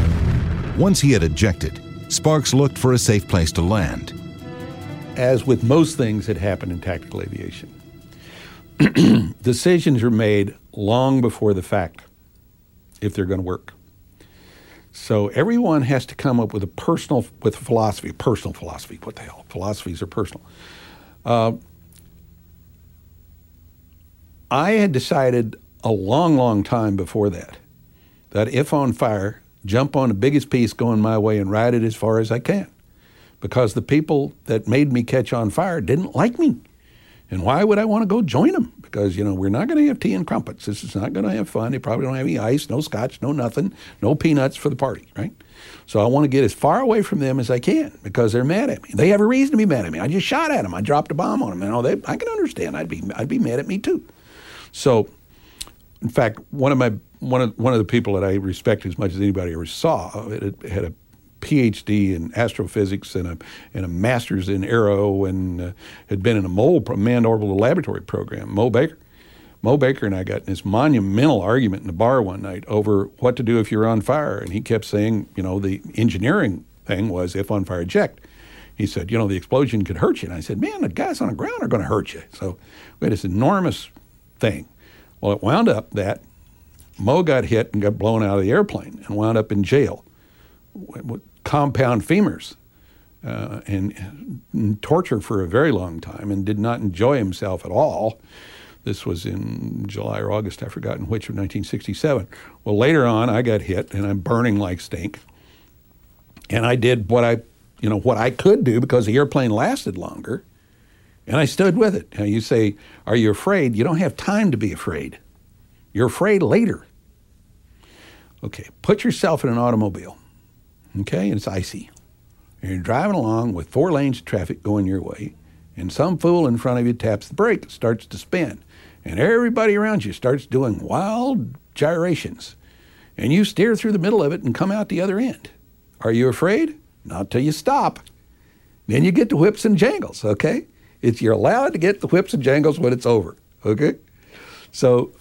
Once he had ejected, Sparks looked for a safe place to land. As with most things that happen in tactical aviation, decisions are made long before the fact if they're going to work. So everyone has to come up with a personal philosophy. What the hell? Philosophies are personal. I had decided a long time before that if on fire, jump on the biggest piece going my way and ride it as far as I can, because the people that made me catch on fire didn't like me. And why would I want to go join them? Because, you know, we're not going to have tea and crumpets. This is not going to have fun. They probably don't have any ice, no scotch, no nothing, no peanuts for the party, right? So I want to get as far away from them as I can because they're mad at me. They have a reason to be mad at me. I just shot at them. I dropped a bomb on them. And all that. I can understand. I'd be mad at me too. So, in fact, one of the people that I respect as much as anybody I ever saw had a PhD in astrophysics and a master's in aero and had been in a manned orbital laboratory program, Mo Baker. Mo Baker and I got in this monumental argument in the bar one night over what to do if you're on fire. And he kept saying, you know, the engineering thing was if on fire, eject. He said, you know, the explosion could hurt you. And I said, man, the guys on the ground are going to hurt you. So we had this enormous thing. Well, it wound up that Mo got hit and got blown out of the airplane and wound up in jail. Compound femurs and torture for a very long time and did not enjoy himself at all. This was in July or August, I've forgotten which, of 1967. Well, later on, I got hit and I'm burning like stink. And I did what I could do because the airplane lasted longer and I stood with it. Now you say, are you afraid? You don't have time to be afraid. You're afraid later. Okay, put yourself in an automobile. Okay, and it's icy. And you're driving along with four lanes of traffic going your way, and some fool in front of you taps the brake and starts to spin. And everybody around you starts doing wild gyrations. And you steer through the middle of it and come out the other end. Are you afraid? Not till you stop. Then you get the whips and jangles, okay? You're allowed to get the whips and jangles when it's over, okay? So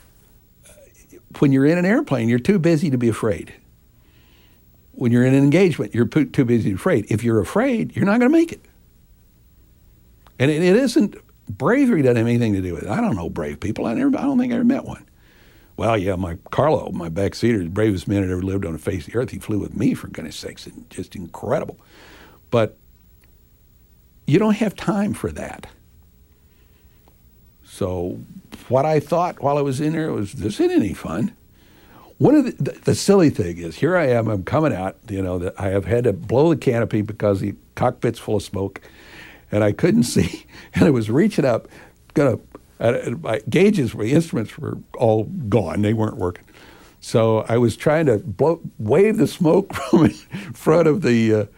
when you're in an airplane, you're too busy to be afraid. When you're in an engagement, you're too busy to be afraid. If you're afraid, you're not going to make it. And bravery doesn't have anything to do with it. I don't know brave people. I don't think I ever met one. Well, yeah, Carlo, my backseater, the bravest man that ever lived on the face of the earth. He flew with me, for goodness sakes, and just incredible. But you don't have time for that. So what I thought while I was in there was, this isn't any fun. One of the silly thing is, here I am, I'm coming out, you know, that I have had to blow the canopy because the cockpit's full of smoke, and I couldn't see, and I was reaching up, my gauges, my instruments were all gone, they weren't working. So I was trying to wave the smoke from in front of the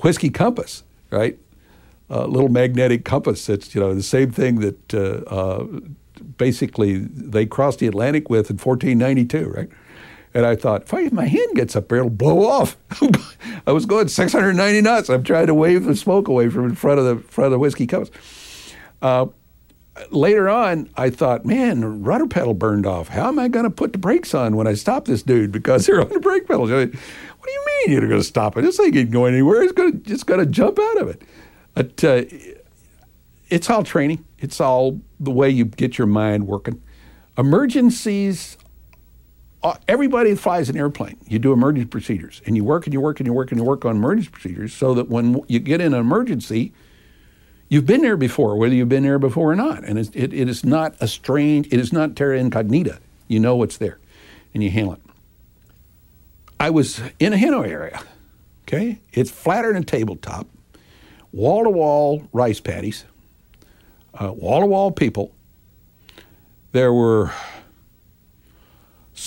whiskey compass, right? A little magnetic compass that's, you know, the same thing that basically they crossed the Atlantic with in 1492, right? And I thought, if my hand gets up there, it'll blow off. I was going 690 knots. I'm trying to wave the smoke away from in front of the whiskey cups. Later on, I thought, man, the rudder pedal burned off. How am I going to put the brakes on when I stop this dude? Because they're on the brake pedals. I mean, what do you mean you're going to stop it? This thing ain't going anywhere. It's going to jump out of it. But it's all training. It's all the way you get your mind working. Emergencies, everybody flies an airplane. You do emergency procedures, and you work on emergency procedures so that when you get in an emergency, you've been there before, whether you've been there before or not. And it is not a strange, it is not terra incognita. You know what's there, and you handle it. I was in a Hanoi area, okay? It's flatter than a tabletop, wall-to-wall rice paddies, wall-to-wall people. There were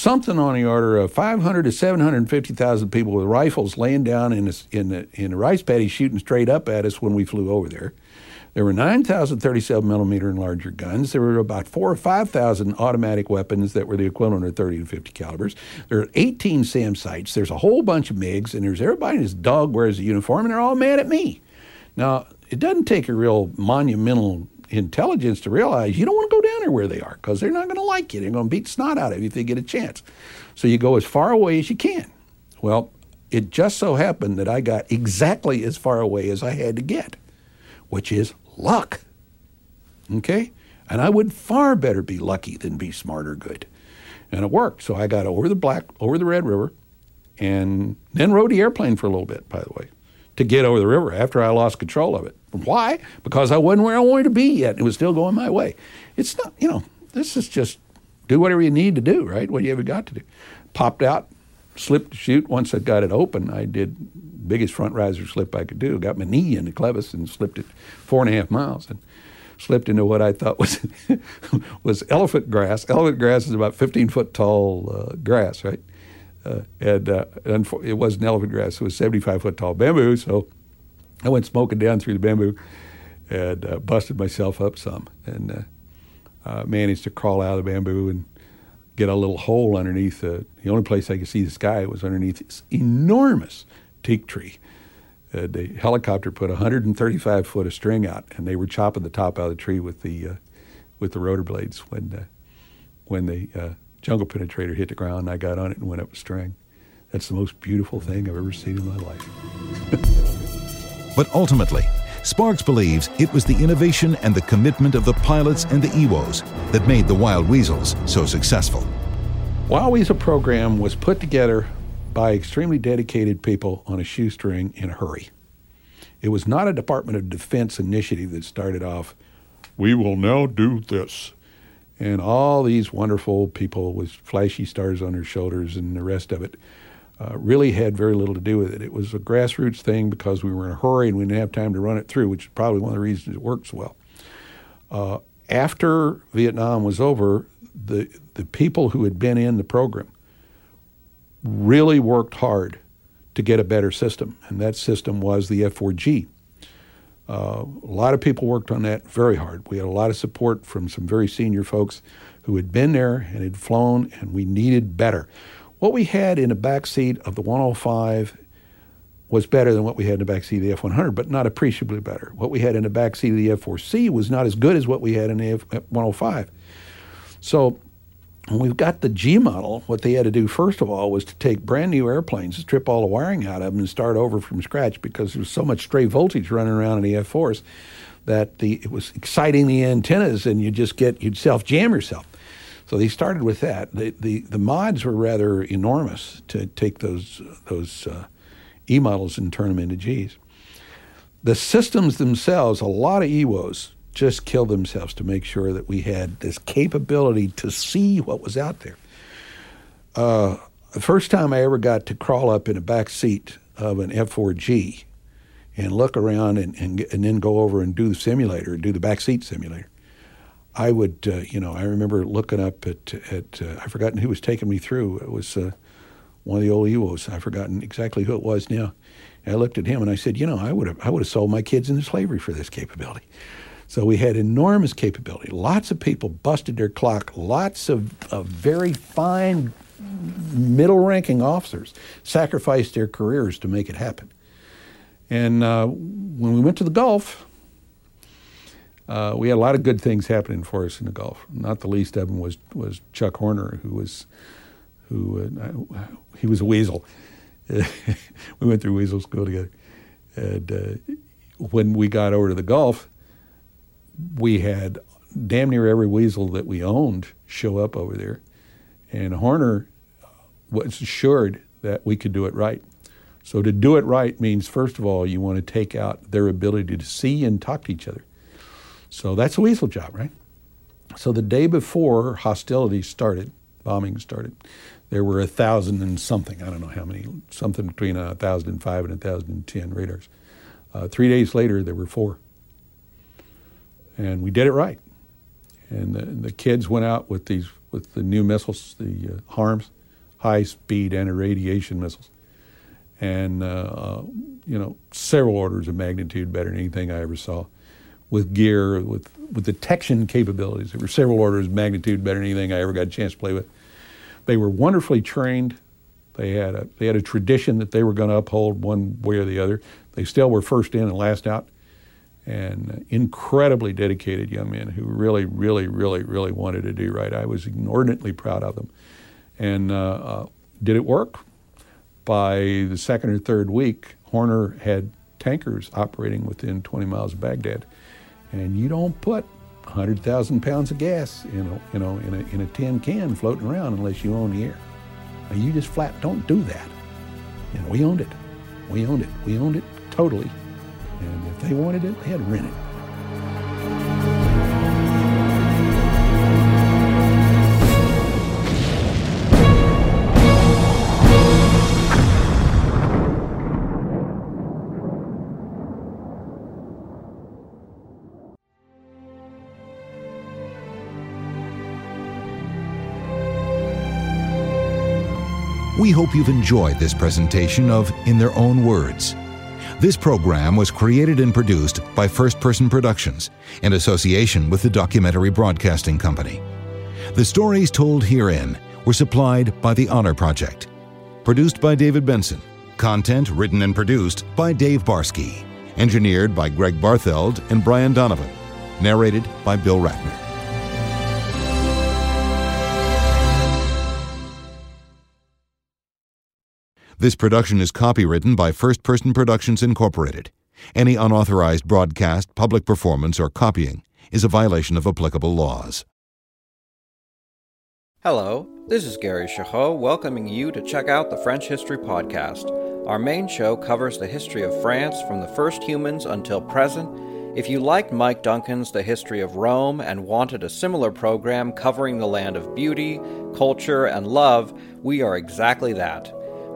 something on the order of 500 to 750,000 people with rifles laying down in a rice paddy shooting straight up at us when we flew over there. There were 9,000 37mm and larger guns. There were about 4,000 or 5,000 automatic weapons that were the equivalent of 30 to 50 calibers. There are 18 SAM sites. There's a whole bunch of MiGs, and there's everybody in his dog wears a uniform, and they're all mad at me. Now, it doesn't take a real monumental intelligence to realize you don't want to go down there where they are because they're not going to like you. They're going to beat snot out of you if they get a chance. So you go as far away as you can. Well, it just so happened that I got exactly as far away as I had to get, which is luck, okay? And I would far better be lucky than be smart or good. And it worked. So I got over the Red River, and then rode the airplane for a little bit, by the way, to get over the river after I lost control of it. Why? Because I wasn't where I wanted to be yet. It was still going my way. It's not, you know, this is just do whatever you need to do, right? What you ever got to do. Popped out, slipped to shoot. Once I got it open, I did biggest front riser slip I could do. Got my knee in the clevis and slipped it 4.5 miles and slipped into what I thought was was elephant grass. Elephant grass is about 15-foot tall grass, right? And it wasn't elephant grass, it was 75-foot tall bamboo, so I went smoking down through the bamboo and busted myself up some and managed to crawl out of the bamboo and get a little hole underneath. The only place I could see the sky was underneath this enormous teak tree. The helicopter put 135 foot of string out, and they were chopping the top out of the tree with the rotor blades when the jungle penetrator hit the ground, and I got on it and went up a string. That's the most beautiful thing I've ever seen in my life. But ultimately, Sparks believes it was the innovation and the commitment of the pilots and the EWOs that made the Wild Weasels so successful. Wild Weasel program was put together by extremely dedicated people on a shoestring in a hurry. It was not a Department of Defense initiative that started off, we will now do this. And all these wonderful people with flashy stars on their shoulders and the rest of it really had very little to do with it. It was a grassroots thing because we were in a hurry and we didn't have time to run it through, which is probably one of the reasons it works well. After Vietnam was over, the people who had been in the program really worked hard to get a better system, and that system was the F4G. A lot of people worked on that very hard. We had a lot of support from some very senior folks who had been there and had flown, and we needed better. What we had in the backseat of the 105 was better than what we had in the backseat of the F-100, but not appreciably better. What we had in the backseat of the F-4C was not as good as what we had in the F-105. So when we've got the G model, what they had to do first of all was to take brand new airplanes, strip all the wiring out of them and start over from scratch because there was so much stray voltage running around in the F4s that it was exciting the antennas and you'd self-jam yourself. So they started with that. The mods were rather enormous to take those E models and turn them into Gs. The systems themselves, a lot of EWOs just killed themselves to make sure that we had this capability to see what was out there. The first time I ever got to crawl up in the back seat of an F4G and look around and then go over and do the simulator, do the back seat simulator, I would, I remember looking up at I've forgotten who was taking me through. It was one of the old EWOs. I've forgotten exactly who it was now. And I looked at him and I said, I would have sold my kids into slavery for this capability. So we had enormous capability. Lots of people busted their clock. Lots of very fine middle-ranking officers sacrificed their careers to make it happen. And when we went to the Gulf, we had a lot of good things happening for us in the Gulf. Not the least of them was Chuck Horner, he was a weasel. We went through weasel school together. And when we got over to the Gulf, we had damn near every weasel that we owned show up over there. And Horner was assured that we could do it right. So to do it right means, first of all, you want to take out their ability to see and talk to each other. So that's a weasel job, right? So the day before hostilities started, bombing started, there were 1,000 and something, I don't know how many, something between 1,005 and 1,010 radars. 3 days later, there were 4. And we did it right. And the kids went out with these with the new missiles, the HARMS, high-speed anti-radiation missiles, and you know, several orders of magnitude better than anything I ever saw, with gear, with detection capabilities that were several orders of magnitude better than anything I ever got a chance to play with. They were wonderfully trained. They had a tradition that they were going to uphold one way or the other. They still were first in and last out, and incredibly dedicated young men who really, really, really, really wanted to do right. I was inordinately proud of them. And did it work? By the second or third week, Horner had tankers operating within 20 miles of Baghdad. And you don't put 100,000 pounds of gas in a tin can floating around unless you own the air. You just flat don't do that. And we owned it. We owned it. We owned it totally. And if they wanted it, they had to rent it. We hope you've enjoyed this presentation of In Their Own Words. This program was created and produced by First Person Productions in association with the Documentary Broadcasting Company. The stories told herein were supplied by The Honor Project. Produced by David Benson. Content written and produced by Dave Barsky. Engineered by Greg Bartheld and Brian Donovan. Narrated by Bill Ratner. This production is copywritten by First Person Productions, Incorporated. Any unauthorized broadcast, public performance, or copying is a violation of applicable laws. Hello, this is Gary Chahot welcoming you to check out the French History Podcast. Our main show covers the history of France from the first humans until present. If you liked Mike Duncan's The History of Rome and wanted a similar program covering the land of beauty, culture, and love, we are exactly that.